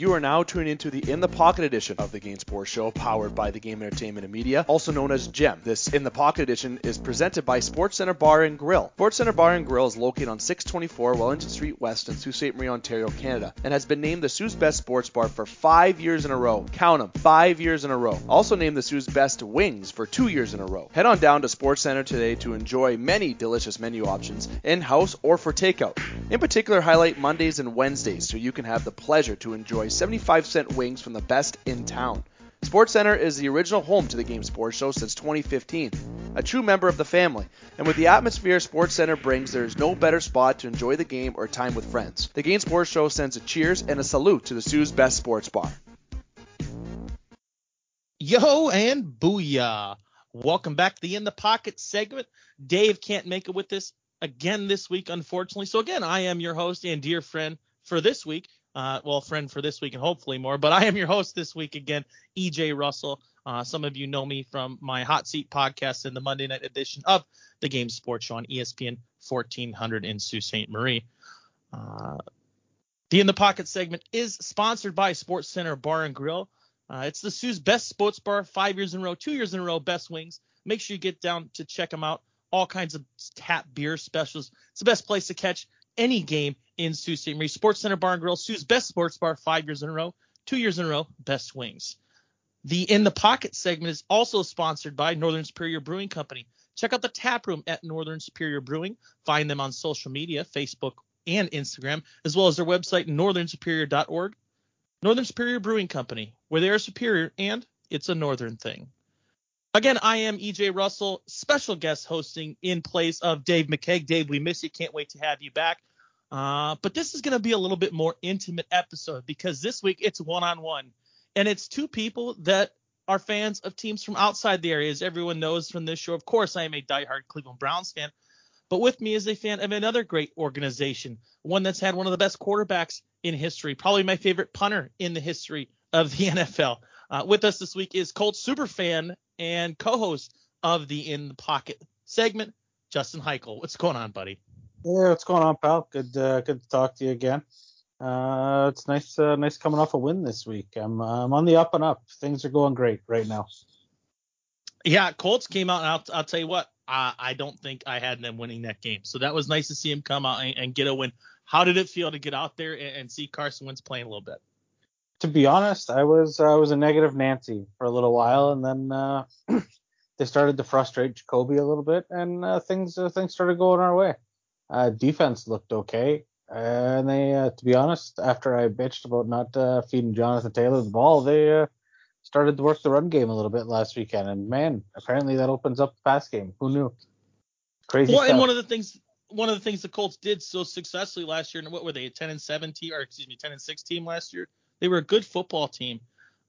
You are now tuned into the In the Pocket edition of the Game Sports Show, powered by the Game Entertainment and Media, also known as GEM. This In the Pocket edition is presented by SportsCenter Bar and Grill. SportsCenter Bar and Grill is located on 624 Wellington Street West in Sault Ste. Marie, Ontario, Canada, and has been named the Sault's Best Sports Bar for 5 years in a row. Count them, 5 years in a row. Also named the Sault's Best Wings for 2 years in a row. Head on down to SportsCenter today to enjoy many delicious menu options, in-house or for takeout. In particular, highlight Mondays and Wednesdays so you can have the pleasure to enjoy 75-cent wings from the best in town. SportsCenter is the original home to the Game Sports Show since 2015, a true member of the family, and with the atmosphere SportsCenter brings, there is no better spot to enjoy the game or time with friends. The Game Sports Show sends a cheers and a salute to the Sault's Best Sports Bar. Yo and booyah! Welcome back to the In the Pocket segment. Dave can't make it with us again this week, unfortunately. So again, I am your host and dear friend for this week. Friend for this week and hopefully more, but I am your host this week again, E.J. Russell. Some of you know me from my Hot Seat podcast and the Monday night edition of the Game Sports Show on ESPN 1400 in Sault Ste. Marie. The In the Pocket segment is sponsored by SportsCenter Bar and Grill. It's the Sault's Best Sports Bar, 5 years in a row, 2 years in a row, best wings. Make sure you get down to check them out. All kinds of tap beer specials. It's the best place to catch any game in Sault Ste. Marie. SportsCenter Bar and Grill, Sault's Best Sports Bar, 5 years in a row, 2 years in a row, best wings. The In the Pocket segment is also sponsored by Northern Superior Brewing Company. Check out the tap room at Northern Superior Brewing. Find them on social media, Facebook and Instagram, as well as their website, northernsuperior.org. Northern Superior Brewing Company, where they are superior, and it's a northern thing. Again, I am E.J. Russell, special guest hosting in place of Dave McKeg. Dave, we miss you. Can't wait to have you back. But this is going to be a little bit more intimate episode because this week it's one-on-one. And it's two people that are fans of teams from outside the area. As everyone knows from this show, of course, I am a diehard Cleveland Browns fan. But with me is a fan of another great organization, one that's had one of the best quarterbacks in history, probably my favorite punter in the history of the NFL. With us this week is Colts superfan and co-host of the In the Pocket segment, Justin Heichel. What's going on, buddy? Yeah, what's going on, pal? Good to talk to you again. It's nice coming off a win this week. I'm on the up and up. Things are going great right now. Yeah, Colts came out, and I'll tell you what, I don't think I had them winning that game. So that was nice to see him come out and get a win. How did it feel to get out there and see Carson Wentz playing a little bit? To be honest, I was a negative Nancy for a little while, and then they started to frustrate Jacoby a little bit, and things started going our way. Defense looked okay, and they, to be honest, after I bitched about not feeding Jonathan Taylor the ball, they started to work the run game a little bit last weekend, and man, apparently that opens up the pass game. Who knew? Crazy stuff. And one of the things the Colts did so successfully last year, and what were they, a 10-7 team, or excuse me, 10-6 team last year? They were a good football team.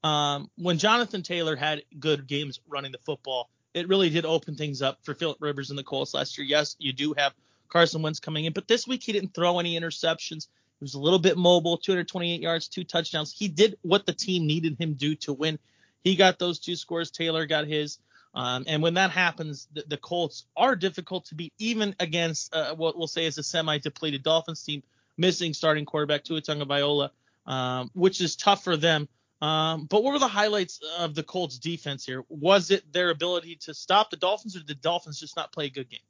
When Jonathan Taylor had good games running the football, it really did open things up for Philip Rivers and the Colts last year. Yes, you do have Carson Wentz coming in, but this week he didn't throw any interceptions. He was a little bit mobile, 228 yards, 2 touchdowns. He did what the team needed him to do to win. He got those 2 scores. Taylor got his. And when that happens, the Colts are difficult to beat, even against what we'll say is a semi-depleted Dolphins team, missing starting quarterback Tua Tagovailoa. Which is tough for them. But what were the highlights of the Colts defense here? Was it their ability to stop the Dolphins, or did the Dolphins just not play a good game?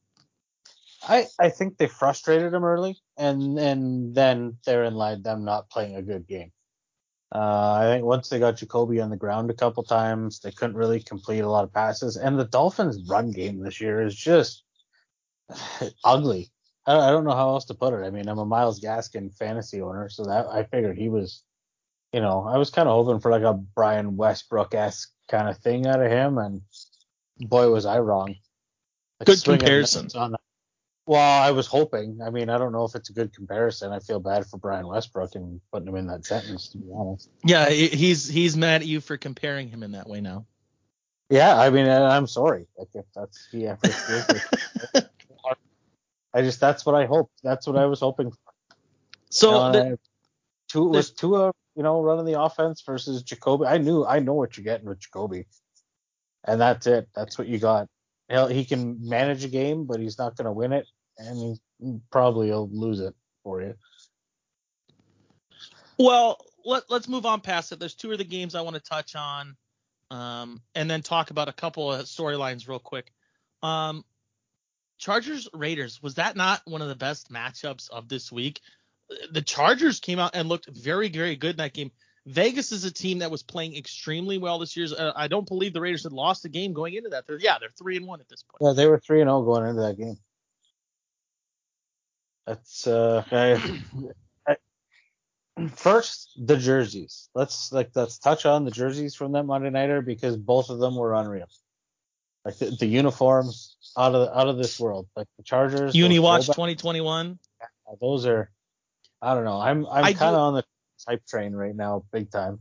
I think they frustrated them early, and then therein lied them not playing a good game. I think once they got Jacoby on the ground a couple times, they couldn't really complete a lot of passes. And the Dolphins' run game this year is just ugly. I don't know how else to put it. I mean, I'm a Myles Gaskin fantasy owner, so that I figured he was, you know, I was kind of hoping for like a Brian Westbrook-esque kind of thing out of him, and boy, was I wrong. Like good comparison. Well, I was hoping. I mean, I don't know if it's a good comparison. I feel bad for Brian Westbrook and putting him in that sentence, to be honest. Yeah, he's mad at you for comparing him in that way now. Yeah, I mean, I'm sorry. Like, if that's the effort. That's what I hoped. That's what I was hoping for. So Tua, you know, running the offense versus Jacoby. I know what you're getting with Jacoby, and that's it. That's what you got. He can manage a game, but he's not going to win it, and he probably will lose it for you. Well, let's move on past it. There's two of the games I want to touch on, and then talk about a couple of storylines real quick. Chargers Raiders, was that not one of the best matchups of this week? The Chargers came out and looked very, very good in that game. Vegas is a team that was playing extremely well this year. I don't believe the Raiders had lost a game going into that. They're 3-1 at this point. Yeah, they were 3-0 going into that game. That's first, the jerseys. Let's touch on the jerseys from that Monday nighter, because both of them were unreal. Like the uniforms, out of this world. Like the Chargers. UniWatch 2021. Yeah, those are, I don't know. I'm kind of on the hype train right now, big time.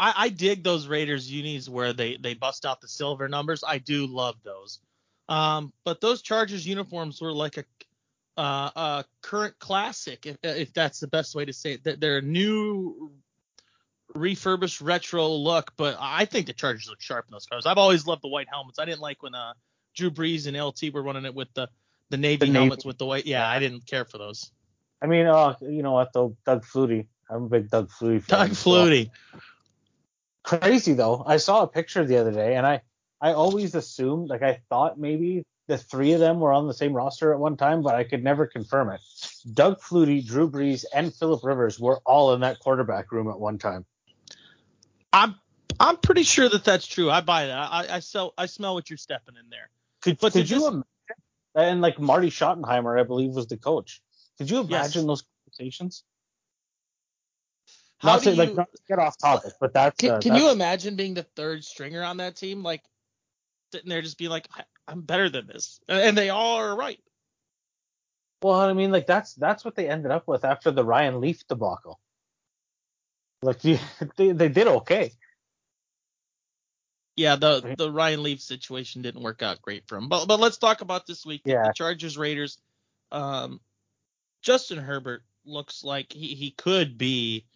I dig those Raiders unis where they bust out the silver numbers. I do love those. But those Chargers uniforms were like a current classic, if that's the best way to say it. They're a new, refurbished, retro look, but I think the Chargers look sharp in those colors. I've always loved the white helmets. I didn't like when Drew Brees and LT were running it with the navy helmets with the white. Yeah, I didn't care for those. I mean, you know what, though? Doug Flutie. I'm a big Doug Flutie fan. Doug Flutie. So. Crazy, though. I saw a picture the other day, and I always assumed, like, I thought maybe the three of them were on the same roster at one time, but I could never confirm it. Doug Flutie, Drew Brees, and Philip Rivers were all in that quarterback room at one time. I'm pretty sure that that's true. I buy that. I smell what you're stepping in there. Could you imagine? And, like, Marty Schottenheimer, I believe, was the coach. Could you imagine those conversations? Not to get off topic, but that's... Can you imagine being the third stringer on that team? Like, sitting there just being like, I'm better than this. And they all are right. Well, I mean, like, that's what they ended up with after the Ryan Leaf debacle. Like, they did okay. Yeah, the Ryan Leaf situation didn't work out great for him. But let's talk about this week. Yeah. The Chargers, Raiders... Justin Herbert looks like he could be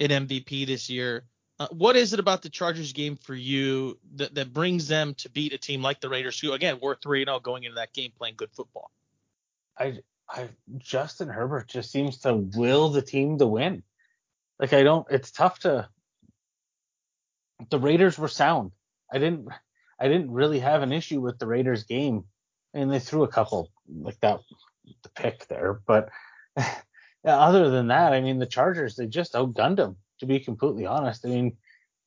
an MVP this year. What is it about the Chargers game for you that brings them to beat a team like the Raiders, who, again, were 3-0 going into that game playing good football? Justin Herbert just seems to will the team to win. Like, I don't – it's tough to – the Raiders were sound. I didn't really have an issue with the Raiders game, and they threw a couple like that, the pick there, but – other than that, I mean, the Chargers, they just outgunned him, to be completely honest. I mean,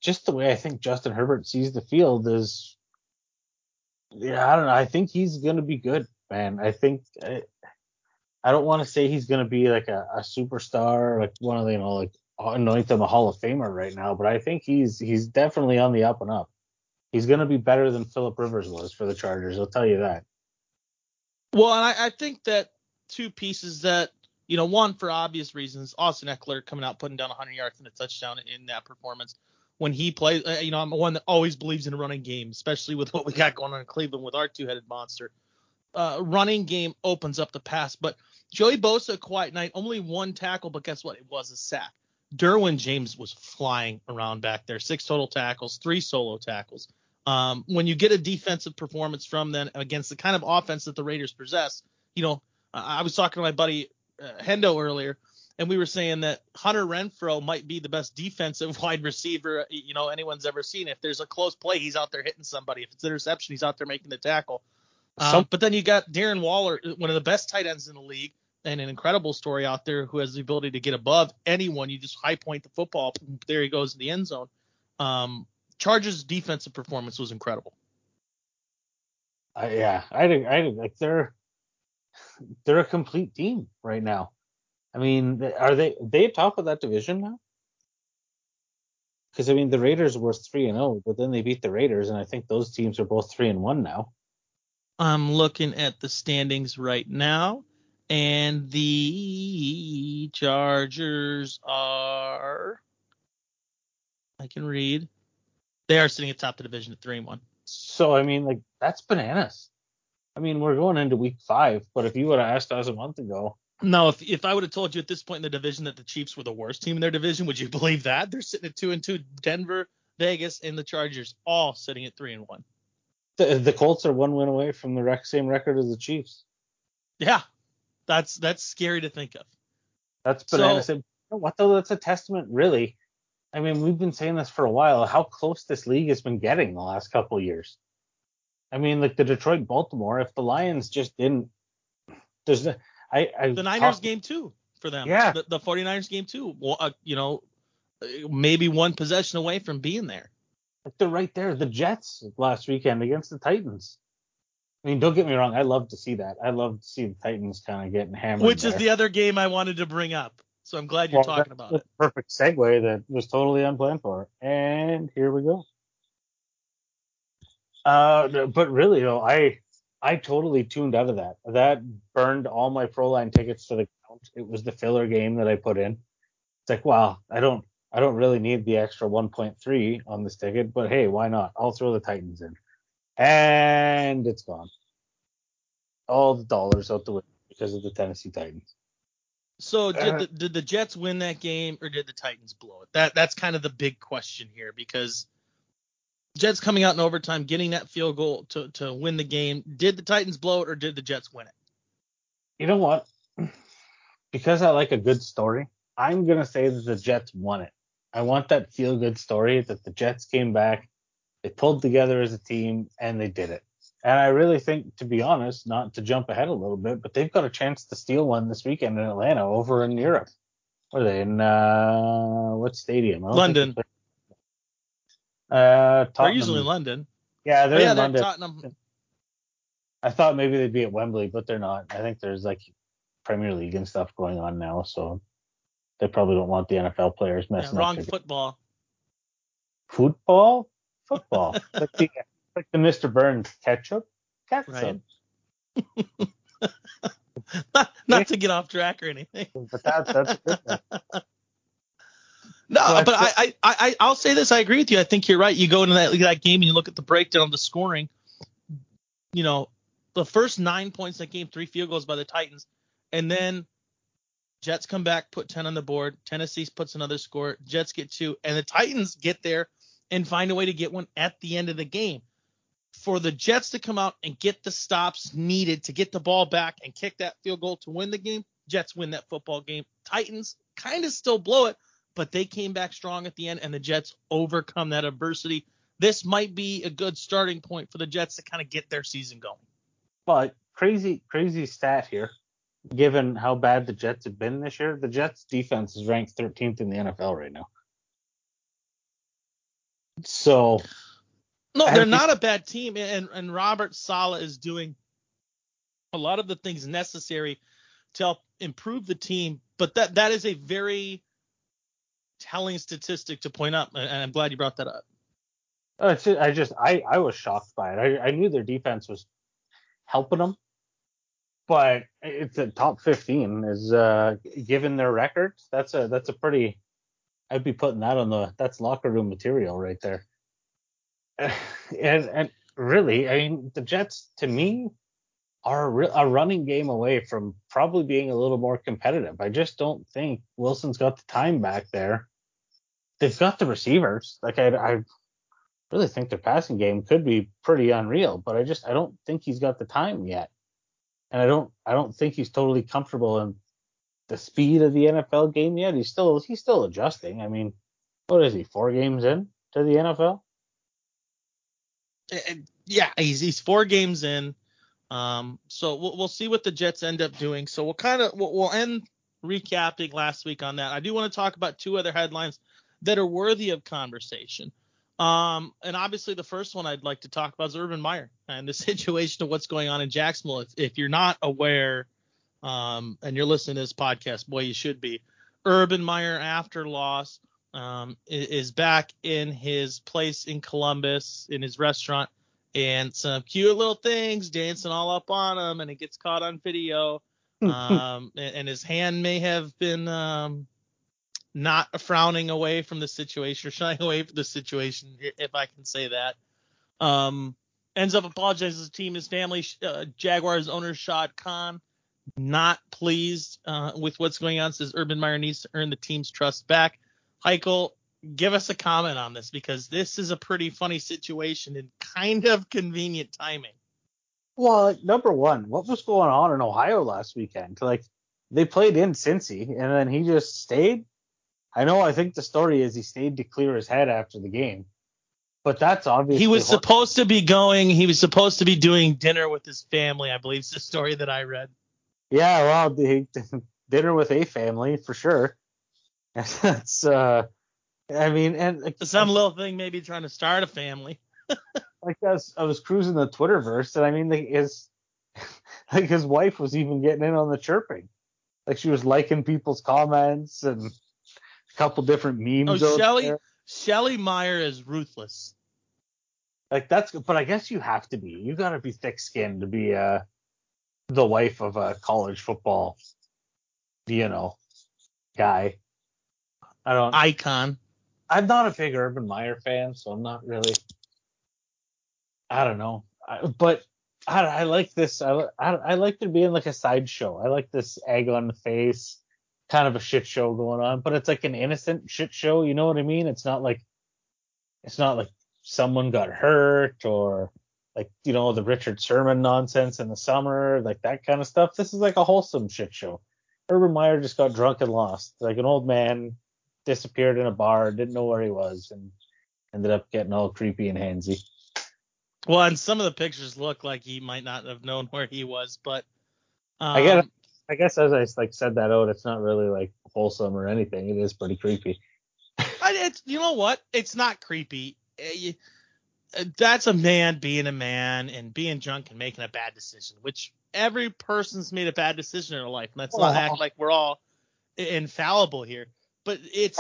just the way I think Justin Herbert sees the field is, yeah, I don't know. I think he's going to be good, man. I think, I don't want to say he's going to be like a superstar, like one of the, you know, like anoint him a Hall of Famer right now, but I think he's definitely on the up and up. He's going to be better than Philip Rivers was for the Chargers. I'll tell you that. Well, and I think that two pieces that, you know, one, for obvious reasons, Austin Eckler coming out, putting down 100 yards and a touchdown in that performance. When he plays, you know, I'm one that always believes in a running game, especially with what we got going on in Cleveland with our two-headed monster. Running game opens up the pass. But Joey Bosa, quiet night, only one tackle, but guess what? It was a sack. Derwin James was flying around back there. 6 total tackles, 3 solo tackles. When you get a defensive performance from them against the kind of offense that the Raiders possess, you know, I was talking to my buddy Hendo earlier, and we were saying that Hunter Renfrow might be the best defensive wide receiver, you know, anyone's ever seen. If there's a close play, he's out there hitting somebody. If it's interception, he's out there making the tackle. But then you got Darren Waller, one of the best tight ends in the league, and an incredible story out there, who has the ability to get above anyone. You just high point the football. There he goes in the end zone. Chargers' defensive performance was incredible. I think like they're a complete team right now. I mean, are they top of that division now? Because I mean, the Raiders were 3-0, but then they beat the Raiders, and I think those teams are both 3-1 now. I'm looking at the standings right now, and the Chargers are, I can read, they are sitting atop the division at 3-1. So I mean, like, that's bananas. I mean, we're going into week 5, but if you would have asked us a month ago. No, if I would have told you at this point in the division that the Chiefs were the worst team in their division, would you believe that? They're sitting at 2-2. Denver, Vegas, and the Chargers all sitting at 3-1. The Colts are 1 win away from the same record as the Chiefs. Yeah, that's scary to think of. That's bananas. So, what though? That's a testament, really. I mean, we've been saying this for a while, how close this league has been getting the last couple of years. I mean, like the Detroit-Baltimore, if the Lions just didn't – there's the Niners game too for them. Yeah. The 49ers game too. Well, you know, maybe one possession away from being there. But they're right there. The Jets last weekend against the Titans. I mean, don't get me wrong. I love to see that. I love to see the Titans kind of getting hammered. Which is the other game I wanted to bring up. So I'm glad you're talking about it. Perfect segue that was totally unplanned for. And here we go. But really, though, I totally tuned out of that. That burned all my Pro Line tickets to the ground. It was the filler game that I put in. It's like, wow, I don't really need the extra 1.3 on this ticket, but hey, why not? I'll throw the Titans in. And it's gone. All the dollars out the window because of the Tennessee Titans. So did the Jets win that game, or did the Titans blow it? That's kind of the big question here, because Jets coming out in overtime, getting that field goal to win the game. Did the Titans blow it, or did the Jets win it? You know what? Because I like a good story, I'm going to say that the Jets won it. I want that feel-good story that the Jets came back, they pulled together as a team, and they did it. And I really think, to be honest, not to jump ahead a little bit, but they've got a chance to steal one this weekend in Atlanta over in Europe. What are they in? What stadium? London. They're usually in London. Yeah, they're in London. Tottenham. I thought maybe they'd be at Wembley, but they're not. I think there's like Premier League and stuff going on now, so they probably don't want the NFL players messing up. Wrong football. Football? Football. Like the Mr. Burns ketchup. Right. not to get off track or anything. But that's good. No, but I'll say this. I agree with you. I think you're right. You go into that game and you look at the breakdown of the scoring. You know, the first 9 points in that game, 3 field goals by the Titans, and then Jets come back, put 10 on the board. Tennessee puts another score. Jets get 2, and the Titans get there and find a way to get one at the end of the game. For the Jets to come out and get the stops needed to get the ball back and kick that field goal to win the game, Jets win that football game. Titans kind of still blow it, but they came back strong at the end, and the Jets overcome that adversity. This might be a good starting point for the Jets to kind of get their season going. But crazy stat here, given how bad the Jets have been this year. The Jets' defense is ranked 13th in the NFL right now. So no, they're not a bad team, and Robert Saleh is doing a lot of the things necessary to help improve the team, but that is a very telling statistic to point out, and I'm glad you brought that up. I was shocked by it. I knew their defense was helping them, but it's a top 15 is given their record. That's a pretty. I'd be putting that on that's locker room material right there. And really, I mean, the Jets, to me, are a running game away from probably being a little more competitive. I just don't think Wilson's got the time back there. They've got the receivers. Like, I really think their passing game could be pretty unreal, but I don't think he's got the time yet. And I don't think he's totally comfortable in the speed of the NFL game yet. He's still adjusting. I mean, what is he, 4 games in to the NFL? Yeah, he's 4 games in. So we'll see what the Jets end up doing. So we'll end recapping last week on that. I do want to talk about 2 other headlines that are worthy of conversation. And obviously the first one I'd like to talk about is Urban Meyer and the situation of what's going on in Jacksonville. If you're not aware, and you're listening to this podcast, boy, you should be. Urban Meyer, after loss, is back in his place in Columbus, in his restaurant, and some cute little things dancing all up on him, and it gets caught on video. And his hand may have been not frowning away from the situation, or shying away from the situation, if I can say that. Ends up apologizing to his team, his family, Jaguars owner Shad Khan. Not pleased with what's going on. Says Urban Meyer needs to earn the team's trust back. Heichel, give us a comment on this, because this is a pretty funny situation and kind of convenient timing. Well, number one, what was going on in Ohio last weekend? Like, they played in Cincy, and then he just stayed I know, I think the story is he stayed to clear his head after the game, but that's obviously he was supposed to be going. He was supposed to be doing dinner with his family, I believe is the story that I read. Yeah, well, dinner with a family for sure. That's I mean, and some little thing maybe trying to start a family. Like I was cruising the Twitterverse, and I mean, his wife was even getting in on the chirping, like she was liking people's comments and a couple different memes. Oh, Shelly Meyer is ruthless. Like that's, but I guess you have to be. You gotta be thick-skinned to be the wife of a college football, guy. Icon. I'm not a big Urban Meyer fan, so I'm not really. I don't know, but I like this. I like there being like a sideshow. I like this egg on the face, kind of a shit show going on, but it's like an innocent shit show. You know what I mean? It's not like someone got hurt or like, you know, the Richard Sherman nonsense in the summer, like that kind of stuff. This is like a wholesome shit show. Urban Meyer just got drunk and lost, like an old man disappeared in a bar, didn't know where he was, and ended up getting all creepy and handsy. Well, and some of the pictures look like he might not have known where he was, but I guess as I like said that out, it's not really like wholesome or anything. It is pretty creepy. You know what? It's not creepy. That's a man being a man and being drunk and making a bad decision, which every person's made a bad decision in their life. Let's not act like we're all infallible here. But it's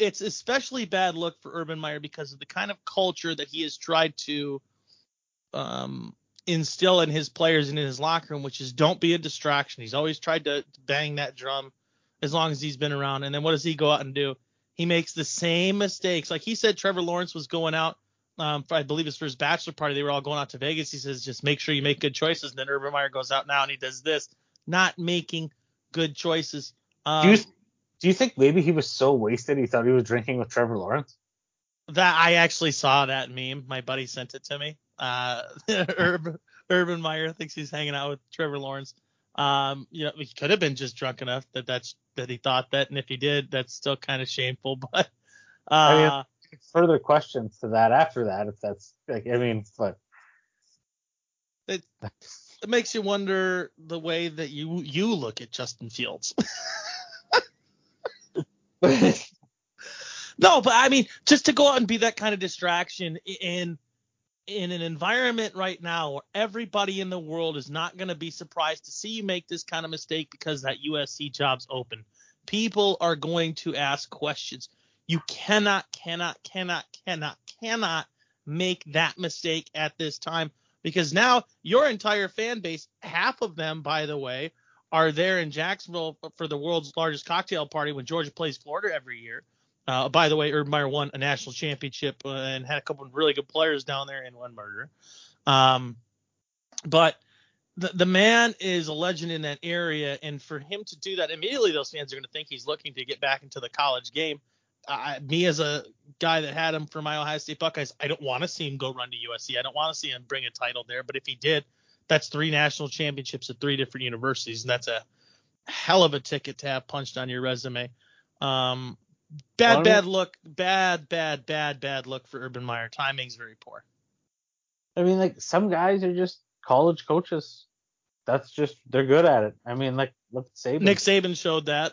especially bad look for Urban Meyer because of the kind of culture that he has tried to instill in his players and in his locker room, which is don't be a distraction. He's always tried to bang that drum as long as he's been around. And then what does he go out and do? He makes the same mistakes. Like he said, Trevor Lawrence was going out, I believe it's for his bachelor party. They were all going out to Vegas. He says, just make sure you make good choices. And then Urban Meyer goes out now and he does this, not making good choices. Do you think maybe he was so wasted he thought he was drinking with Trevor Lawrence? That I actually saw that meme. My buddy sent it to me. Urban Meyer thinks he's hanging out with Trevor Lawrence. He could have been just drunk enough that he thought that, and if he did, that's still kind of shameful. But I mean, further questions to that after that, if that's like, I mean, but it makes you wonder the way that you look at Justin Fields. No, but I mean, just to go out and be that kind of distraction in an environment right now where everybody in the world is not going to be surprised to see you make this kind of mistake because that USC job's open. People are going to ask questions. You cannot make that mistake at this time, because now your entire fan base, half of them, by the way, are there in Jacksonville for the world's largest cocktail party when Georgia plays Florida every year. By the way, Urban Meyer won a national championship and had a couple of really good players down there and one murderer. But the man is a legend in that area, and for him to do that, immediately those fans are going to think he's looking to get back into the college game. Me as a guy that had him for my Ohio State Buckeyes, I don't want to see him go run to USC. I don't want to see him bring a title there, but if he did, that's 3 national championships at 3 different universities, and that's a hell of a ticket to have punched on your resume. Bad look for Urban Meyer. Timing's very poor. I mean, like, some guys are just college coaches. That's just, they're good at it. I mean, like, look at Saban. Nick Saban showed that.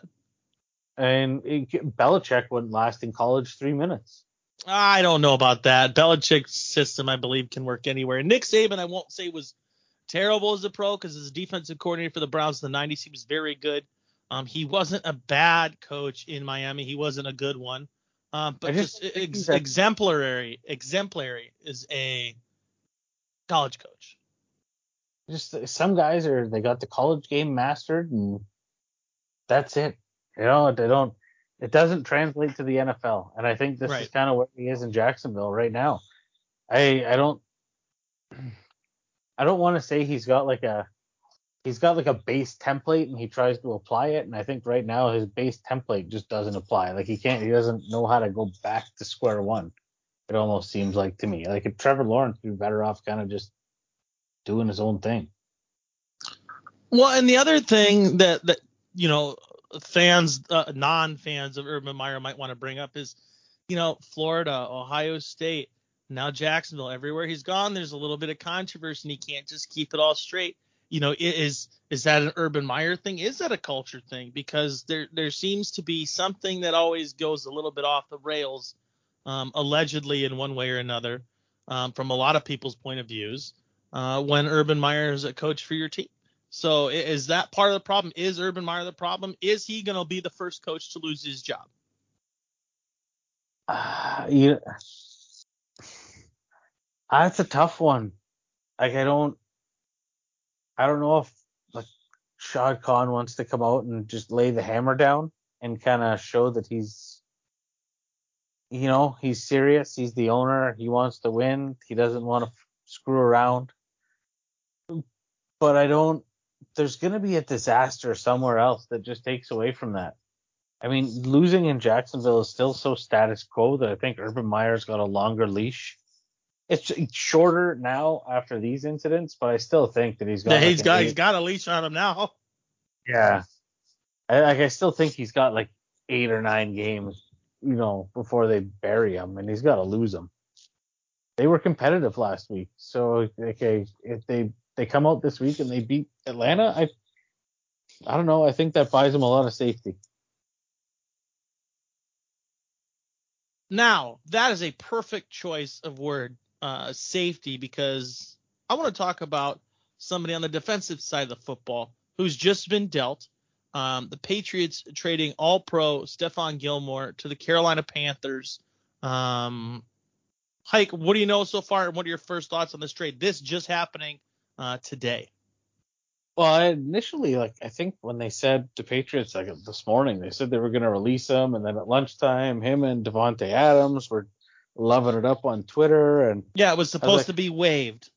And Belichick wouldn't last in college 3 minutes. I don't know about that. Belichick's system, I believe, can work anywhere. Nick Saban, I won't say was terrible as a pro, because as a defensive coordinator for the Browns in the 90s, he was very good. He wasn't a bad coach in Miami. He wasn't a good one. But just exemplary. Exemplary is a college coach. Just some guys they got the college game mastered, and that's it. You know, it doesn't translate to the NFL. And I think this is kind of where he is in Jacksonville right now. I don't want to say he's got like a base template and he tries to apply it. And I think right now his base template just doesn't apply. Like he doesn't know how to go back to square one. It almost seems like to me, like if Trevor Lawrence would be better off kind of just doing his own thing. Well, and the other thing that fans, non-fans of Urban Meyer might want to bring up is, you know, Florida, Ohio State, now Jacksonville. Everywhere he's gone, there's a little bit of controversy, and he can't just keep it all straight. You know, is that an Urban Meyer thing? Is that a culture thing? Because there seems to be something that always goes a little bit off the rails, allegedly in one way or another, from a lot of people's point of views, when Urban Meyer is a coach for your team. So is that part of the problem? Is Urban Meyer the problem? Is he going to be the first coach to lose his job? That's a tough one. Like, I don't know if, like, Shad Khan wants to come out and just lay the hammer down and kind of show that he's, you know, he's serious. He's the owner. He wants to win. He doesn't want to screw around. But there's going to be a disaster somewhere else that just takes away from that. I mean, losing in Jacksonville is still so status quo that I think Urban Meyer's got a longer leash. It's shorter now after these incidents, but I still think that he's got a leash on him now. Yeah, I still think he's got like 8 or 9 games, you know, before they bury him, and he's got to lose them. They were competitive last week, so okay, if they come out this week and they beat Atlanta, I don't know. I think that buys them a lot of safety. Now, that is a perfect choice of word. Safety, because I want to talk about somebody on the defensive side of the football who's just been dealt. The Patriots trading All-Pro Stephon Gilmore to the Carolina Panthers. Hike, what do you know so far, and what are your first thoughts on this trade? This just happening today. Well, initially, like, I think when they said to Patriots, like this morning, they said they were going to release him, and then at lunchtime, him and Devontae Adams were loving it up on Twitter. And yeah, it was supposed to be waived.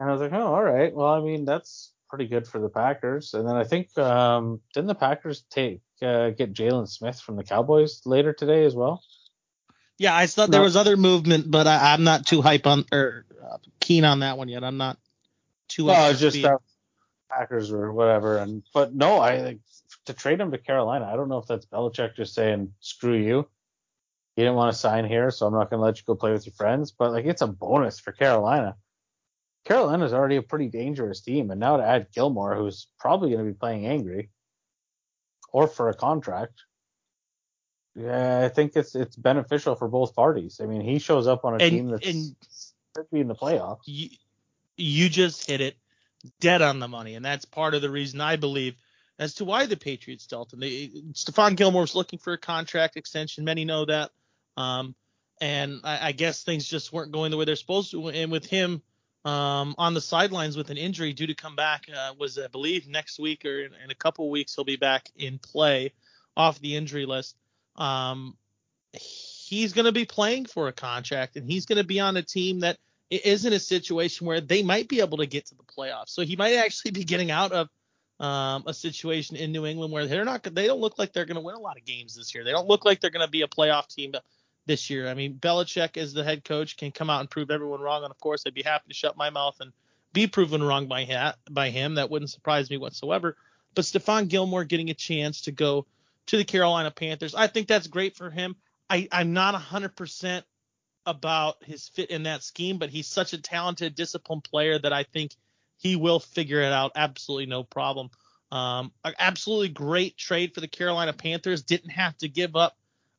And I was like, oh, all right. Well, I mean, that's pretty good for the Packers. And then I think didn't the Packers get Jalen Smith from the Cowboys later today as well? Yeah, I thought there was other movement, but I'm not too hype on or keen on that one yet. I'm not too. No, it's just Packers or whatever. And but no, I like to trade him to Carolina. I don't know if that's Belichick just saying screw you. You didn't want to sign here, so I'm not going to let you go play with your friends. But, like, it's a bonus for Carolina. Carolina's already a pretty dangerous team, and now to add Gilmore, who's probably going to be playing angry or for a contract, yeah, I think it's beneficial for both parties. I mean, he shows up on a team that's could be in the playoffs. You just hit it dead on the money, and that's part of the reason I believe as to why the Patriots dealt him. Stephon Gilmore was looking for a contract extension. Many know that. And I guess things just weren't going the way they're supposed to. And with him on the sidelines with an injury due to come back was, I believe, next week or in a couple weeks, he'll be back in play off the injury list. He's going to be playing for a contract, and he's going to be on a team that is in a situation where they might be able to get to the playoffs. So he might actually be getting out of a situation in New England where they don't look like they're going to win a lot of games this year. They don't look like they're going to be a playoff team this year. I mean, Belichick as the head coach can come out and prove everyone wrong. And of course, I'd be happy to shut my mouth and be proven wrong by him. That wouldn't surprise me whatsoever. But Stephon Gilmore getting a chance to go to the Carolina Panthers, I think that's great for him. I'm not 100% about his fit in that scheme, but he's such a talented, disciplined player that I think he will figure it out. Absolutely no problem. Absolutely great trade for the Carolina Panthers. Didn't have to give up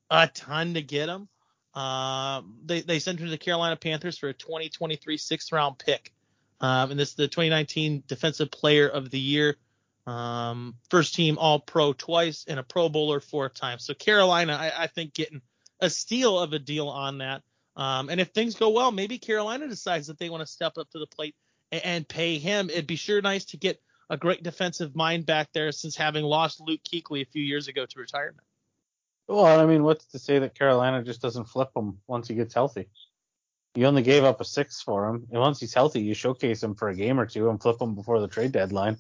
a ton to get him. They sent him to the Carolina Panthers for a 2023 6th-round pick. And this is the 2019 Defensive Player of the Year. First team All-Pro twice and a Pro Bowler 4 times. So Carolina, I think, getting a steal of a deal on that. And if things go well, maybe Carolina decides that they want to step up to the plate and pay him. It'd be sure nice to get a great defensive mind back there since having lost Luke Kuechly a few years ago to retirement. Well, I mean, what's to say that Carolina just doesn't flip him once he gets healthy? You only gave up a 6 for him, and once he's healthy, you showcase him for a game or two and flip him before the trade deadline.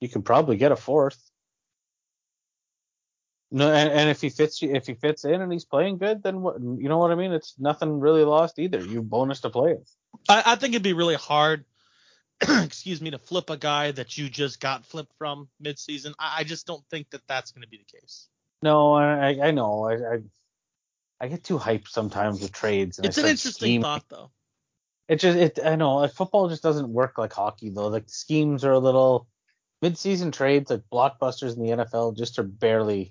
You can probably get a 4th. No, and if he fits in and he's playing good, then what, you know what I mean? It's nothing really lost either. You bonus to players. I think it'd be really hard excuse me, to flip a guy that you just got flipped from midseason. I just don't think that that's going to be the case. No, I know. I get too hyped sometimes with trades. And it's an interesting thought, though. I know, like, football just doesn't work like hockey, though. Like, schemes are a little midseason trades, like blockbusters in the NFL, just are barely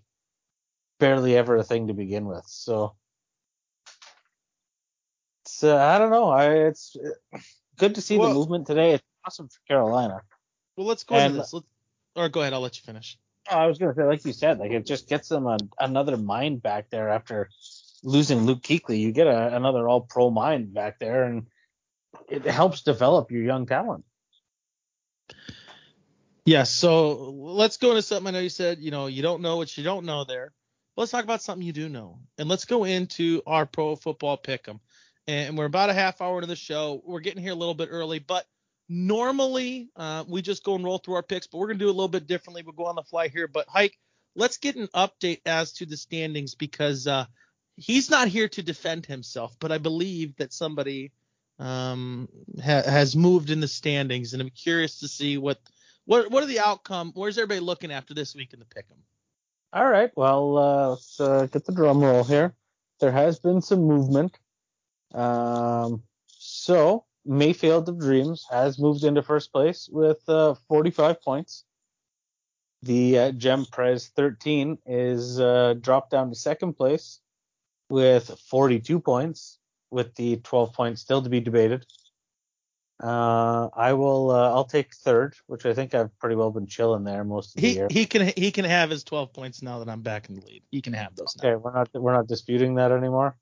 ever a thing to begin with. So it's I don't know. It's good to see the movement today. It's awesome for Carolina. Well, let's go into this. Go ahead. I'll let you finish. I was gonna say, like you said, like, it just gets them another mind back there after losing Luke Kuechly. You get another All-Pro mind back there, and it helps develop your young talent. Yeah, so let's go into something. I know you said, you don't know what you don't know there. But let's talk about something you do know. And let's go into our pro football pick'em. And we're about a half hour into the show. We're getting here a little bit early, but normally we just go and roll through our picks, but we're going to do it a little bit differently. We'll go on the fly here. But, Hike, let's get an update as to the standings, because he's not here to defend himself, but I believe that somebody has moved in the standings, and I'm curious to see what are the outcome? Where's everybody looking after this week in the pick'em? All right. Well, let's get the drum roll here. There has been some movement. So Mayfield of Dreams has moved into first place with 45 points. The GEM Prez 13 is dropped down to second place with 42 points, with the 12 points still to be debated. I'll take third, which I think I've pretty well been chilling there most of the year. He can have his 12 points now that I'm back in the lead. He can have those. Okay, now. We're not disputing that anymore.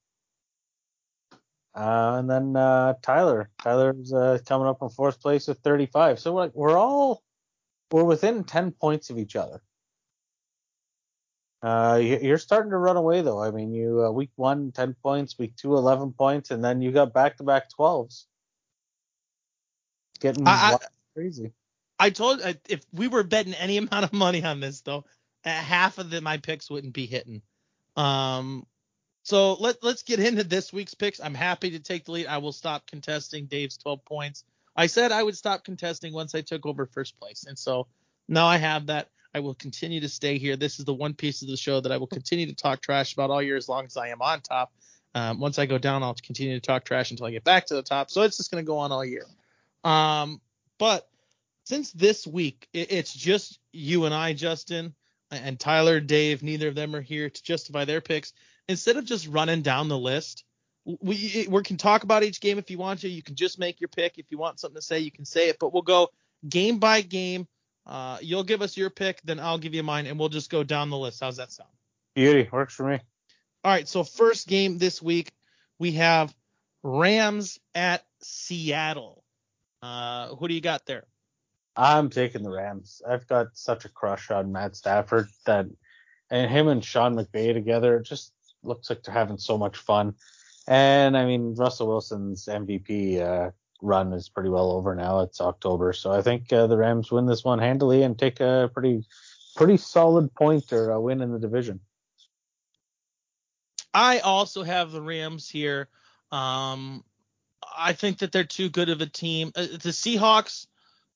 And then Tyler's coming up in fourth place with 35. So we're within 10 points of each other. You're starting to run away, though. I mean, you week 1 10 points, week 2 11 points, and then you got back-to-back 12s. Getting crazy. I told you, if we were betting any amount of money on this, though, half of my picks wouldn't be hitting. So let's get into this week's picks. I'm happy to take the lead. I will stop contesting Dave's 12 points. I said I would stop contesting once I took over first place, and so now I have that. I will continue to stay here. This is the one piece of the show that I will continue to talk trash about all year as long as I am on top. Once I go down, I'll continue to talk trash until I get back to the top. So it's just going to go on all year. But since this week, it's just you and I, Justin, and Tyler, Dave, neither of them are here to justify their picks. Instead of just running down the list, we can talk about each game if you want to. You can just make your pick. If you want something to say, you can say it. But we'll go game by game. You'll give us your pick, then I'll give you mine, and we'll just go down the list. How's that sound? Beauty. Works for me. All right, so first game this week, we have Rams at Seattle. Who do you got there? I'm taking the Rams. I've got such a crush on Matt Stafford, and him and Sean McVay together, it just looks like they're having so much fun. And, I mean, Russell Wilson's MVP run is pretty well over now. It's October. So I think the Rams win this one handily and take a pretty solid point or a win in the division. I also have the Rams here. I think that they're too good of a team. The Seahawks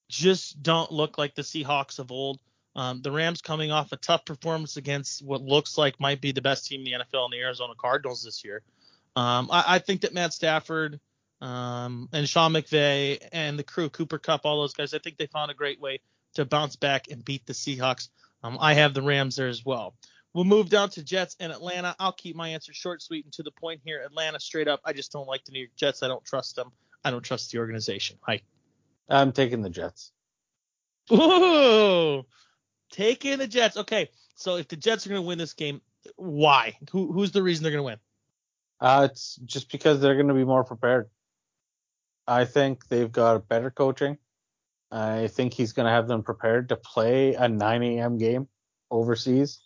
just don't look like the Seahawks of old. The Rams coming off a tough performance against what looks like might be the best team in the NFL in the Arizona Cardinals this year. I think that Matt Stafford and Sean McVay and the crew, Cooper Kupp, all those guys, I think they found a great way to bounce back and beat the Seahawks. I have the Rams there as well. We'll move down to Jets and Atlanta. I'll keep my answer short, sweet, and to the point here. Atlanta straight up. I just don't like the New York Jets. I don't trust them. I don't trust the organization. Hi. I'm taking the Jets. Ooh, taking the Jets. Okay, so if the Jets are going to win this game, why? Who's the reason they're going to win? It's just because they're going to be more prepared. I think they've got better coaching. I think he's going to have them prepared to play a 9 a.m. game overseas.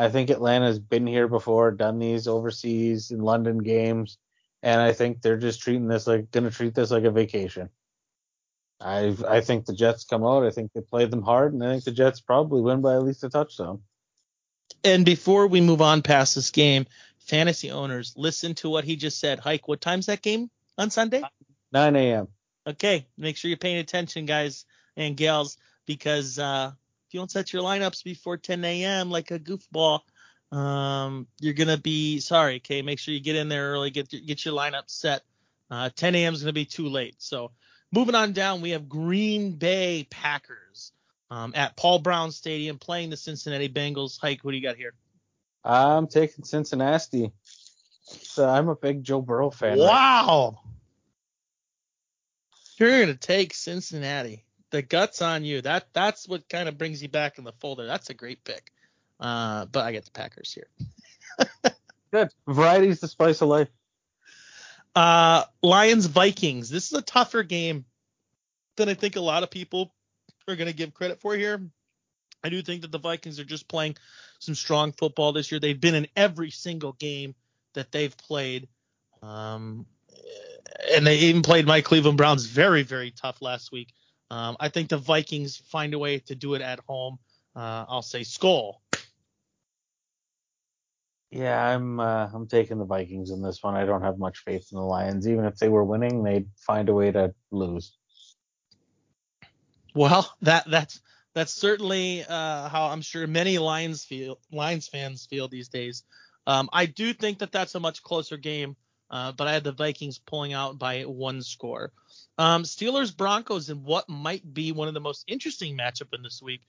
I think Atlanta's been here before, done these overseas in London games, and I think they're just going to treat this like a vacation. I think the Jets come out. I think they played them hard, and I think the Jets probably win by at least a touchdown. And before we move on past this game, fantasy owners, listen to what he just said. Hike, what time's that game on Sunday? 9 a.m. Okay, make sure you're paying attention, guys and gals, because if you don't set your lineups before 10 a.m. like a goofball, you're going to be sorry, okay? Make sure you get in there early, get your lineup set. 10 a.m. is going to be too late. So moving on down, we have Green Bay Packers at Paul Brown Stadium playing the Cincinnati Bengals. Hike, what do you got here? I'm taking Cincinnati. I'm a big Joe Burrow fan. Wow. Right? You're going to take Cincinnati. The guts on you. That's what kind of brings you back in the folder. That's a great pick. But I get the Packers here. Good. Variety is the spice of life. Lions Vikings. This is a tougher game than I think a lot of people are going to give credit for here. I do think that the Vikings are just playing some strong football this year. They've been in every single game that they've played. And they even played my Cleveland Browns very, very tough last week. I think the Vikings find a way to do it at home. I'll say Skull. Yeah, I'm taking the Vikings in this one. I don't have much faith in the Lions. Even if they were winning, they'd find a way to lose. Well, that's certainly how I'm sure many Lions fans feel these days. I do think that that's a much closer game, but I had the Vikings pulling out by one score. Steelers-Broncos in what might be one of the most interesting matchup in this week.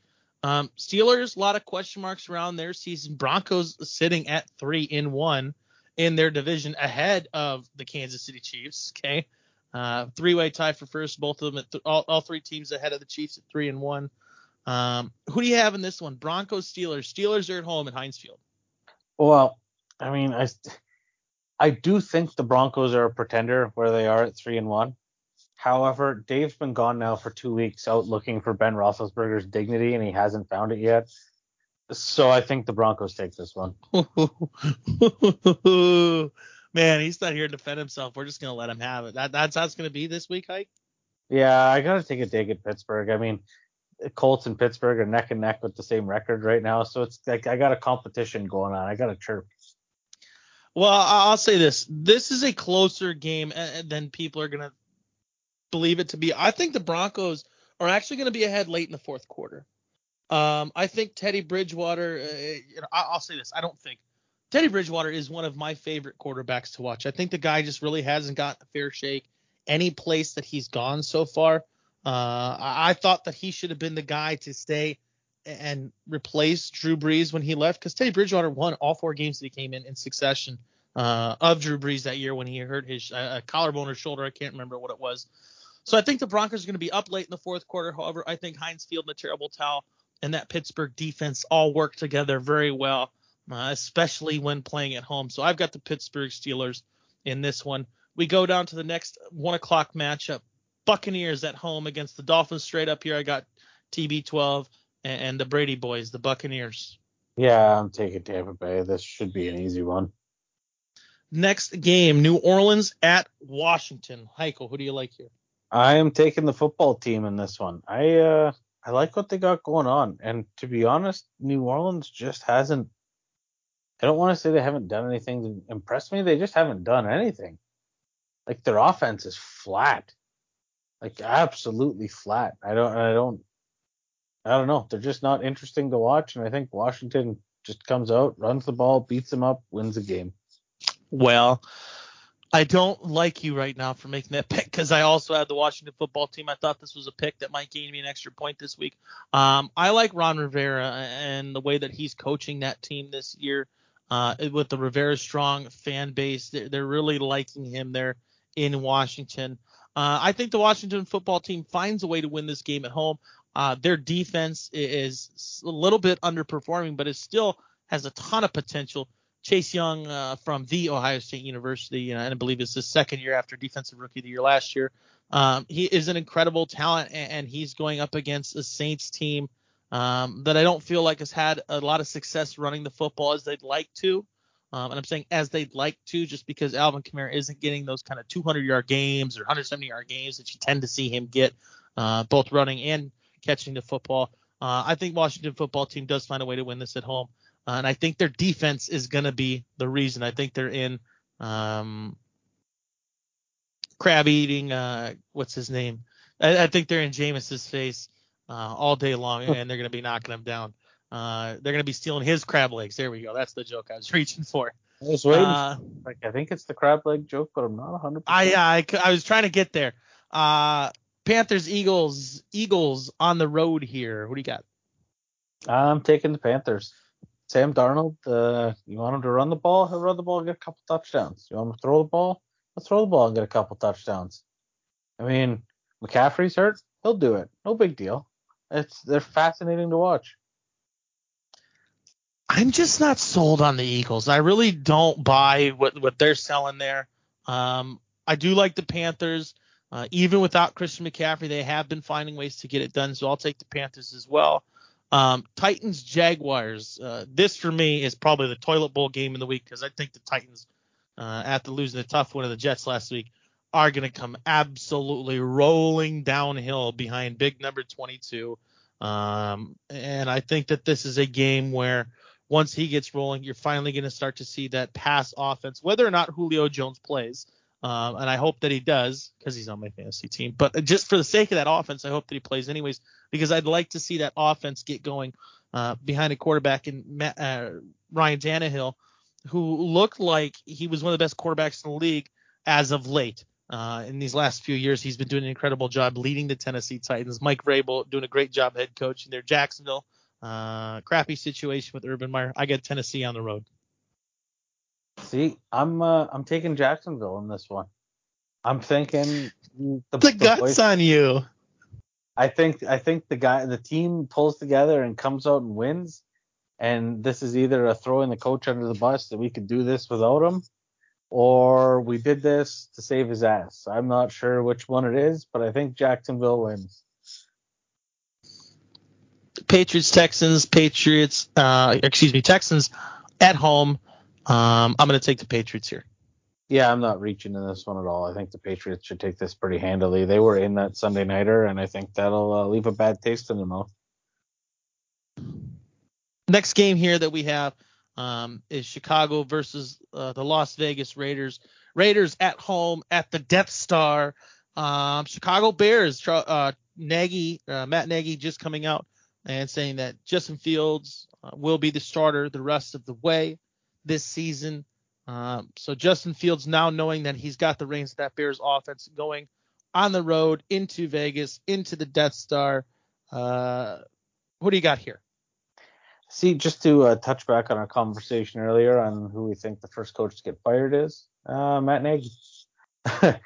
Steelers, a lot of question marks around their season. Broncos sitting at 3-1 in their division ahead of the Kansas City Chiefs. Okay. Three-way tie for first, both of them at all three teams ahead of the Chiefs at 3-1. Who do you have in this one? Broncos, Steelers. Steelers are at home at Heinz Field. Well, I mean, I do think the Broncos are a pretender where they are at 3-1. However, Dave's been gone now for 2 weeks out looking for Ben Roethlisberger's dignity, and he hasn't found it yet. So I think the Broncos take this one. Man, he's not here to defend himself. We're just going to let him have it. That's how it's going to be this week, Hike? Yeah, I got to take a dig at Pittsburgh. I mean, Colts and Pittsburgh are neck and neck with the same record right now. So it's like I got a competition going on. I got to chirp. Well, I'll say this. This is a closer game than people are going to believe it to be. I think the Broncos are actually going to be ahead late in the fourth quarter. I think Teddy Bridgewater, I'll say this. I don't think Teddy Bridgewater is one of my favorite quarterbacks to watch. I think the guy just really hasn't gotten a fair shake any place that he's gone so far. I thought that he should have been the guy to stay and replace Drew Brees when he left, because Teddy Bridgewater won all four games that he came in succession of Drew Brees that year when he hurt his collarbone or shoulder. I can't remember what it was. So I think the Broncos are going to be up late in the fourth quarter. However, I think Heinz Field and the terrible towel and that Pittsburgh defense all work together very well, especially when playing at home. So I've got the Pittsburgh Steelers in this one. We go down to the next 1 o'clock matchup. Buccaneers at home against the Dolphins. Straight up here, I got TB12 and the Brady boys, the Buccaneers. Yeah, I'm taking Tampa Bay. This should be an easy one. Next game, New Orleans at Washington. Heichel, who do you like here? I am taking the football team in this one. I like what they got going on. And to be honest, New Orleans just hasn't – I don't want to say they haven't done anything to impress me. They just haven't done anything. Like, their offense is flat. Like, absolutely flat. I don't know. They're just not interesting to watch. And I think Washington just comes out, runs the ball, beats them up, wins the game. Well, I don't like you right now for making that pick, because I also had the Washington football team. I thought this was a pick that might gain me an extra point this week. I like Ron Rivera and the way that he's coaching that team this year with the Rivera strong fan base. They're really liking him there in Washington. I think the Washington football team finds a way to win this game at home. Their defense is a little bit underperforming, but it still has a ton of potential. Chase Young from The Ohio State University, and I believe it's his second year after Defensive Rookie of the Year last year. He is an incredible talent, and he's going up against a Saints team that I don't feel like has had a lot of success running the football as they'd like to. And I'm saying as they'd like to, just because Alvin Kamara isn't getting those kind of 200-yard games or 170-yard games that you tend to see him get, both running and catching the football. I think Washington football team does find a way to win this at home. And I think their defense is going to be the reason. I think they're in crab eating, what's his name? I think they're in Jameis's face all day long, and they're going to be knocking him down. They're going to be stealing his crab legs. There we go. That's the joke I was reaching for. I was waiting. I think it's the crab leg joke, but I'm not 100%. I was trying to get there. Panthers, Eagles on the road here. What do you got? I'm taking the Panthers. Sam Darnold, you want him to run the ball? He'll run the ball and get a couple touchdowns. You want him to throw the ball? He'll throw the ball and get a couple touchdowns. I mean, McCaffrey's hurt. He'll do it. No big deal. They're fascinating to watch. I'm just not sold on the Eagles. I really don't buy what they're selling there. I do like the Panthers. Even without Christian McCaffrey, they have been finding ways to get it done, so I'll take the Panthers as well. Titans, Jaguars. This, for me, is probably the toilet bowl game of the week because I think the Titans, after losing a tough one to the Jets last week, are going to come absolutely rolling downhill behind big number 22. And I think that this is a game where – once he gets rolling, you're finally going to start to see that pass offense, whether or not Julio Jones plays. And I hope that he does because he's on my fantasy team. But just for the sake of that offense, I hope that he plays anyways, because I'd like to see that offense get going behind a quarterback in Ryan Tannehill, who looked like he was one of the best quarterbacks in the league as of late. In these last few years, he's been doing an incredible job leading the Tennessee Titans. Mike Vrabel doing a great job head coaching there. Jacksonville. Crappy situation with Urban Meyer. I get Tennessee on the road. See, I'm taking Jacksonville in this one. I'm thinking the guts boys, on you. I think the team pulls together and comes out and wins. And this is either a throwing the coach under the bus that we could do this without him, or we did this to save his ass. I'm not sure which one it is, but I think Jacksonville wins. Texans at home. I'm going to take the Patriots here. Yeah, I'm not reaching in this one at all. I think the Patriots should take this pretty handily. They were in that Sunday nighter, and I think that'll leave a bad taste in their mouth. Next game here that we have is Chicago versus the Las Vegas Raiders. Raiders at home at the Death Star. Chicago Bears, Matt Nagy just coming out and saying that Justin Fields will be the starter the rest of the way this season. So Justin Fields now knowing that he's got the reins of that Bears offense going on the road into Vegas, into the Death Star. Who do you got here? See, just to touch back on our conversation earlier on who we think the first coach to get fired is, Matt Nagy. I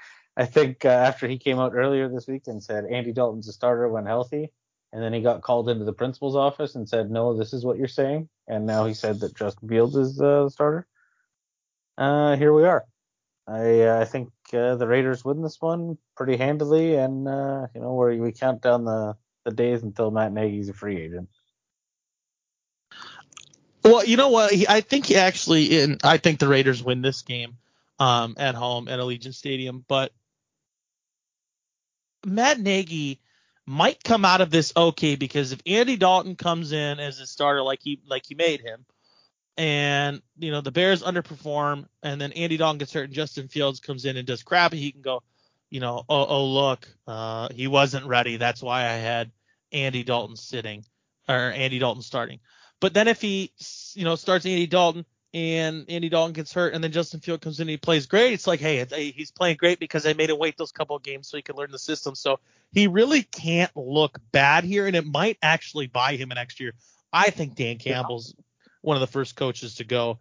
think after he came out earlier this week and said Andy Dalton's a starter when healthy, and then he got called into the principal's office and said, no, this is what you're saying. And now he said that Justin Fields is the starter. Here we are. I think the Raiders win this one pretty handily. And, where we count down the days until Matt Nagy's a free agent. Well, you know what? I think the Raiders win this game at home at Allegiant Stadium. But Matt Nagy might come out of this okay, because if Andy Dalton comes in as a starter like he made him, and the Bears underperform, and then Andy Dalton gets hurt and Justin Fields comes in and does crappy, he can go, look, he wasn't ready. That's why I had Andy Dalton starting. But then if he starts Andy Dalton and Andy Dalton gets hurt and then Justin Fields comes in and he plays great, it's like, hey, he's playing great because I made him wait those couple of games so he could learn the system. So he really can't look bad here, and it might actually buy him an extra year. I think Dan Campbell's one of the first coaches to go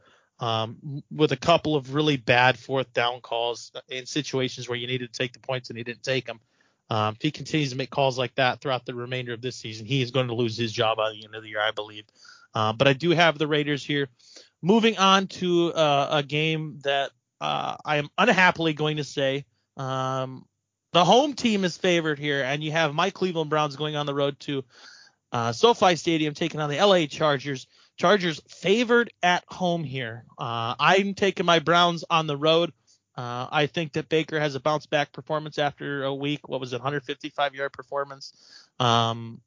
with a couple of really bad fourth down calls in situations where you needed to take the points and he didn't take them. If he continues to make calls like that throughout the remainder of this season, he is going to lose his job by the end of the year, I believe. But I do have the Raiders here. Moving on to a game that I am unhappily going to say the home team is favored here, and you have my Cleveland Browns going on the road to SoFi Stadium, taking on the L.A. Chargers. Chargers favored at home here. I'm taking my Browns on the road. I think that Baker has a bounce-back performance after a week. What was it, 155-yard performance? I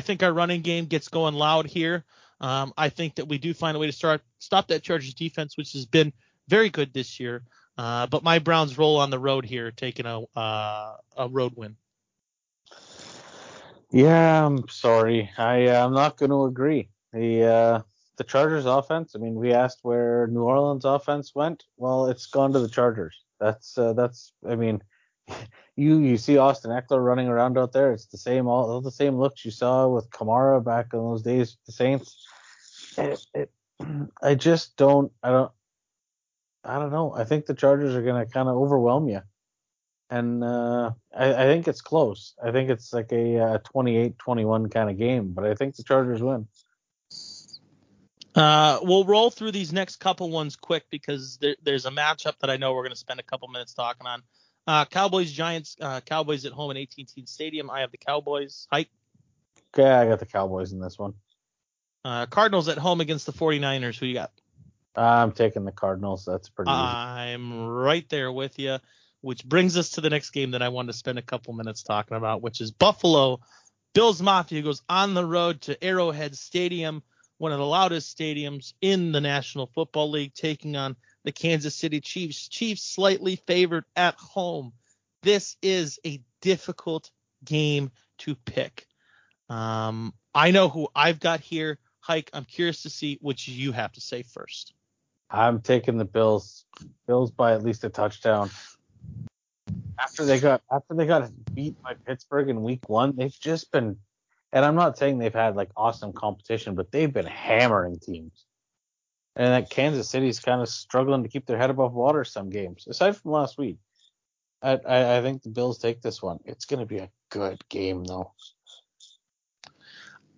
think our running game gets going loud here. I think that we do find a way to stop that Chargers defense, which has been very good this year. But my Browns roll on the road here, taking a road win. Yeah, I'm sorry. I'm not going to agree. The Chargers offense, I mean, we asked where New Orleans offense went. Well, it's gone to the Chargers. That's I mean, you see Austin Eckler running around out there. It's the same, all the same looks you saw with Kamara back in those days, the Saints. I don't know. I think the Chargers are going to kind of overwhelm you. And I think it's close. I think it's like a 28-21 kind of game, but I think the Chargers win. We'll roll through these next couple ones quick because there's a matchup that I know we're going to spend a couple minutes talking on. Cowboys-Giants, Cowboys at home in AT&T Stadium. I have the Cowboys. Hike? Okay, I got the Cowboys in this one. Cardinals at home against the 49ers. Who you got? I'm taking the Cardinals. That's pretty easy. I'm right there with you, which brings us to the next game that I wanted to spend a couple minutes talking about, which is Buffalo. Bills Mafia goes on the road to Arrowhead Stadium, one of the loudest stadiums in the National Football League, taking on the Kansas City Chiefs. Chiefs slightly favored at home. This is a difficult game to pick. I know who I've got here. Hike, I'm curious to see what you have to say first. I'm taking the Bills. Bills by at least a touchdown. After they got beat by Pittsburgh in week 1, they've just been, and I'm not saying they've had like awesome competition, but they've been hammering teams. And that Kansas City's kind of struggling to keep their head above water some games, aside from last week. I think the Bills take this one. It's going to be a good game, though.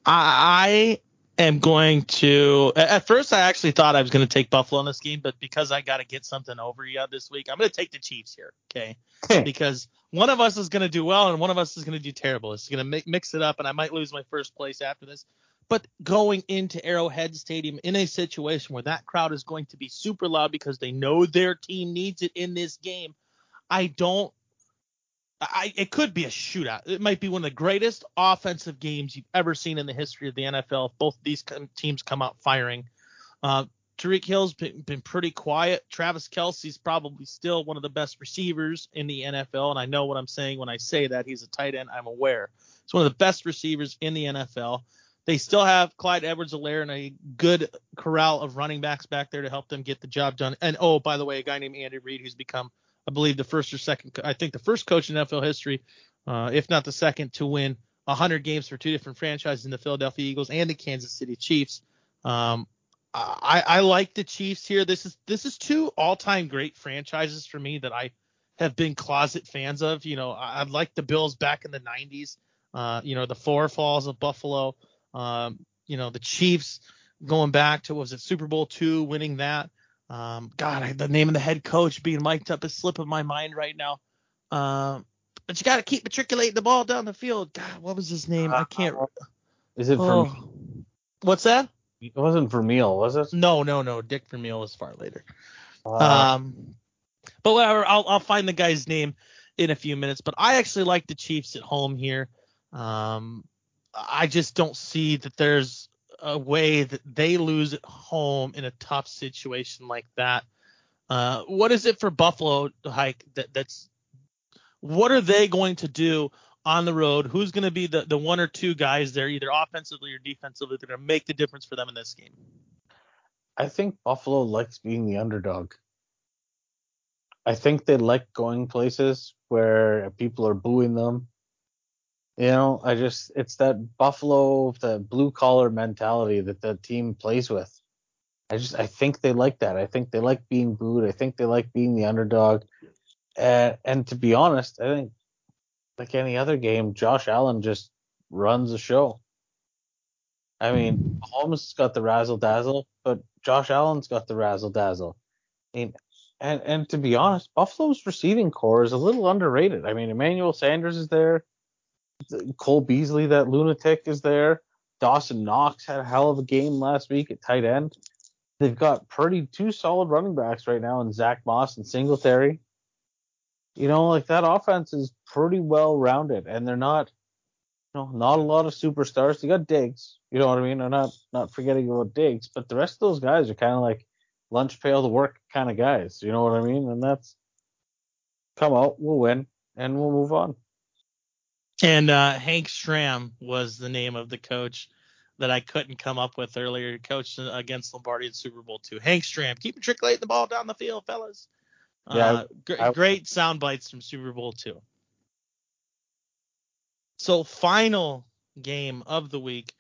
I am going to – at first I actually thought I was going to take Buffalo in this game, but because I got to get something over you this week, I'm going to take the Chiefs here, okay? Because one of us is going to do well and one of us is going to do terrible. It's going to mix it up, and I might lose my first place after this. But going into Arrowhead Stadium in a situation where that crowd is going to be super loud because they know their team needs it in this game, it could be a shootout. It might be one of the greatest offensive games you've ever seen in the history of the NFL. If both of these teams come out firing. Tyreek Hill's been pretty quiet. Travis Kelce's probably still one of the best receivers in the NFL, and I know what I'm saying when I say that. He's a tight end. I'm aware. He's one of the best receivers in the NFL. They still have Clyde Edwards-Helaire and a good corral of running backs back there to help them get the job done. And, oh, by the way, a guy named Andy Reid who's become, I believe, the first coach in NFL history, if not the second, to win 100 games for two different franchises in the Philadelphia Eagles and the Kansas City Chiefs. I like the Chiefs here. This is two all-time great franchises for me that I have been closet fans of. You know, I liked the Bills back in the 90s, the Four Falls of Buffalo. The Chiefs going back to, was it Super Bowl II, winning that? The name of the head coach being mic'd up is slipping my mind right now. But you got to keep matriculating the ball down the field. God, what was his name? I can't. Is it Vermeil? What's that? It wasn't Vermeil, was it? No. Dick Vermeil was far later. But whatever, I'll find the guy's name in a few minutes. But I actually like the Chiefs at home here. I just don't see that there's a way that they lose at home in a tough situation like that. What is it for Buffalo, Hike? What are they going to do on the road? Who's going to be the one or two guys there, either offensively or defensively, that are going to make the difference for them in this game? I think Buffalo likes being the underdog. I think they like going places where people are booing them. You know, it's that Buffalo, the blue collar mentality that the team plays with. I think they like that. I think they like being booed. I think they like being the underdog. And to be honest, I think like any other game, Josh Allen just runs the show. I mean, Holmes got the razzle dazzle, but Josh Allen's got the razzle dazzle. I mean, and to be honest, Buffalo's receiving core is a little underrated. I mean, Emmanuel Sanders is there. Cole Beasley, that lunatic, is there. Dawson Knox had a hell of a game last week at tight end. They've got two solid running backs right now in Zach Moss and Singletary. You know, like that offense is pretty well rounded, and they're not, not a lot of superstars. They got Diggs, you know what I mean? I'm not forgetting about Diggs, but the rest of those guys are kind of like lunch pail to work kind of guys. You know what I mean? And that's come out, we'll win, and we'll move on. And Hank Stram was the name of the coach that I couldn't come up with earlier. He coached against Lombardi in Super Bowl II. Hank Stram, keep matriculating the ball down the field, fellas. Yeah, great sound bites from Super Bowl II. So final game of the week,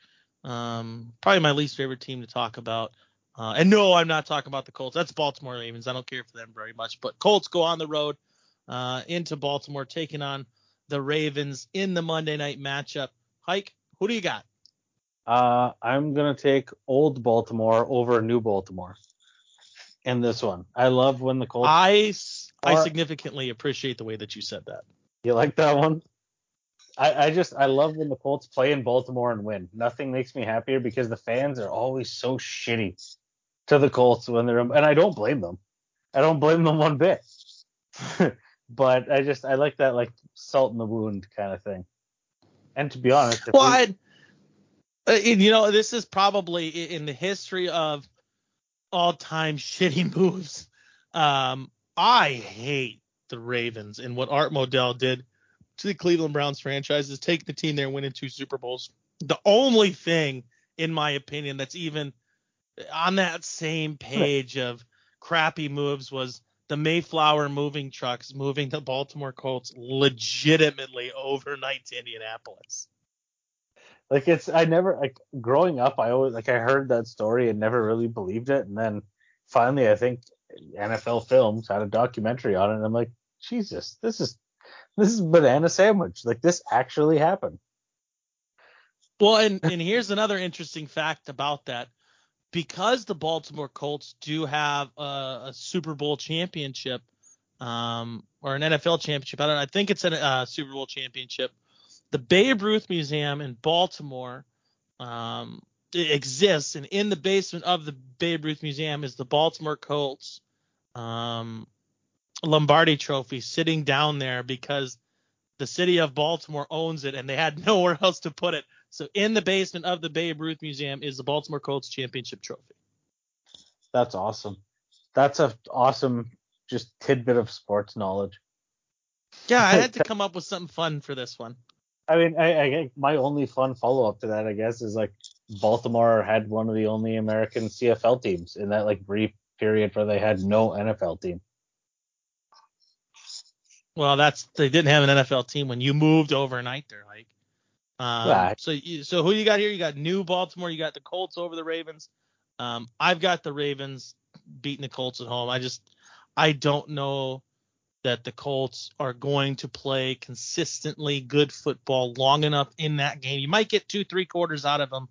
probably my least favorite team to talk about. And no, I'm not talking about the Colts. That's Baltimore Ravens. I don't care for them very much. But Colts go on the road into Baltimore, taking on the Ravens in the Monday night matchup. Hike, who do you got? I'm going to take old Baltimore over new Baltimore in this one. I love when the Colts... I significantly appreciate the way that you said that. You like that one? I love when the Colts play in Baltimore and win. Nothing makes me happier because the fans are always so shitty to the Colts when they're... And I don't blame them. I don't blame them one bit. But I like that, like, salt in the wound kind of thing. And to be honest... this is probably in the history of all-time shitty moves. I hate the Ravens and what Art Modell did to the Cleveland Browns franchise is take the team there and win in 2 Super Bowls. The only thing, in my opinion, that's even on that same page of crappy moves was the Mayflower moving trucks moving the Baltimore Colts legitimately overnight to Indianapolis. Like, it's, I never, like, growing up, I always, like, I heard that story and never really believed it. And then finally, I think NFL Films had a documentary on it. And I'm like, Jesus, this is banana sandwich. Like, this actually happened. Well, and here's another interesting fact about that. Because the Baltimore Colts do have a Super Bowl championship or an NFL championship, I think it's a Super Bowl championship. The Babe Ruth Museum in Baltimore exists, and in the basement of the Babe Ruth Museum is the Baltimore Colts Lombardi Trophy sitting down there because the city of Baltimore owns it, and they had nowhere else to put it. So in the basement of the Babe Ruth Museum is the Baltimore Colts championship trophy. That's awesome. That's an awesome just tidbit of sports knowledge. Yeah, I had to come up with something fun for this one. I mean, I my only fun follow-up to that, I guess, is like Baltimore had one of the only American CFL teams in that like brief period where they had no NFL team. Well, they didn't have an NFL team when you moved overnight there, Mike. Right. So who you got here? You got new Baltimore. You got the Colts over the Ravens. I've got the Ravens beating the Colts at home. I don't know that the Colts are going to play consistently good football long enough in that game. You might get 2-3 quarters out of them,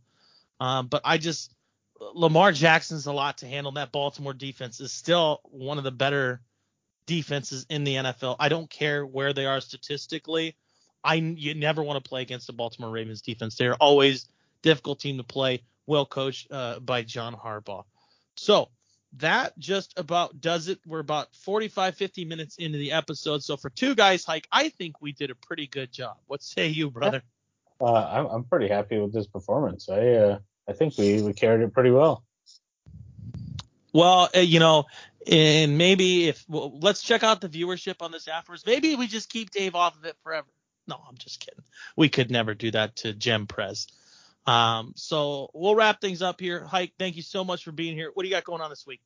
but Lamar Jackson's a lot to handle. That Baltimore defense is still one of the better defenses in the NFL. I don't care where they are statistically. You never want to play against the Baltimore Ravens defense. They're always a difficult team to play, well coached by John Harbaugh. So, that just about does it. We're about 45, 50 minutes into the episode. So for two guys, Hike, I think we did a pretty good job. What say you, brother? I'm pretty happy with this performance. I think we carried it pretty well. Well, and maybe let's check out the viewership on this afterwards. Maybe we just keep Dave off of it forever. No, I'm just kidding. We could never do that to Jim Prez. So we'll wrap things up here. Hike, thank you so much for being here. What do you got going on this week?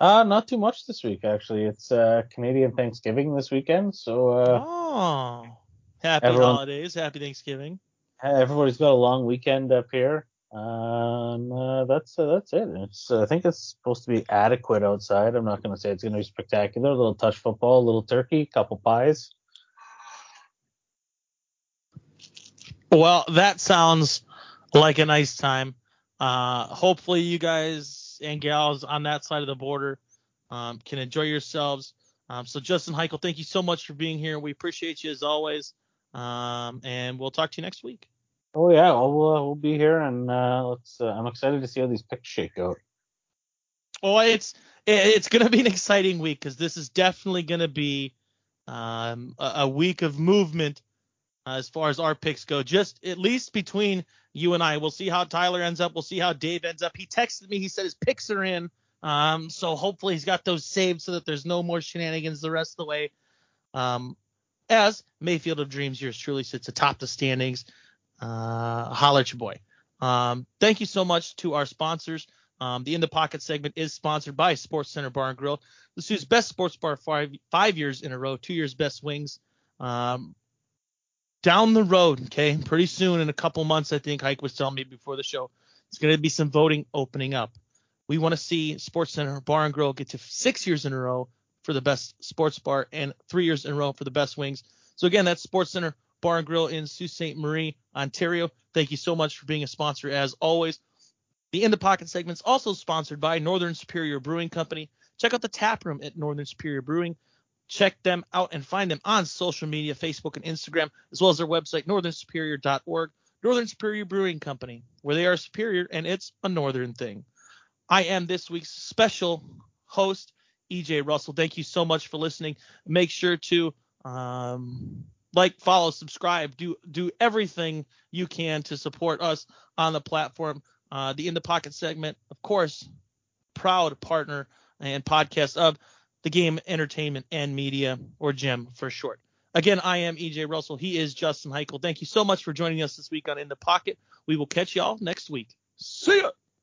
Not too much this week, actually. It's Canadian Thanksgiving this weekend, so happy holidays, happy Thanksgiving. Everybody's got a long weekend up here. That's it. I think it's supposed to be adequate outside. I'm not going to say it's going to be spectacular. A little touch football, a little turkey, couple pies. Well, that sounds like a nice time. Hopefully you guys and gals on that side of the border can enjoy yourselves. So Justin Heichel, thank you so much for being here. We appreciate you as always. And we'll talk to you next week. Oh yeah, we'll be here, and I'm excited to see how these picks shake out. Oh, it's gonna be an exciting week because this is definitely gonna be a week of movement as far as our picks go. Just at least between you and I, we'll see how Tyler ends up. We'll see how Dave ends up. He texted me. He said his picks are in So hopefully he's got those saved so that there's no more shenanigans the rest of the way. As Mayfield of Dreams, yours truly sits atop the standings. Holler at your boy. Thank you so much to our sponsors. The In the Pocket segment is sponsored by SportsCenter Bar and Grill, the Sioux's best sports bar 5 years in a row, 2 years best wings. Down the road, okay, pretty soon in a couple months, I think Hike was telling me before the show, it's going to be some voting opening up. We want to see SportsCenter Bar and Grill get to 6 years in a row for the best sports bar and 3 years in a row for the best wings. So again, that's SportsCenter Bar and Grill in Sault Ste. Marie, Ontario. Thank you so much for being a sponsor as always. The In the Pocket segment is also sponsored by Northern Superior Brewing Company. Check out the tap room at Northern Superior Brewing. Check them out and find them on social media, Facebook and Instagram, as well as their website, northernsuperior.org. Northern Superior Brewing Company, where they are superior and it's a northern thing. I am this week's special host, E.J. Russell. Thank you so much for listening. Make sure to like, follow, subscribe, do everything you can to support us on the platform. The In the Pocket segment, of course, proud partner and podcast of the Game Entertainment and Media, or GEM for short. Again, I am EJ Russell. He is Justin Heichel. Thank you so much for joining us this week on In the Pocket. We will catch y'all next week. See ya!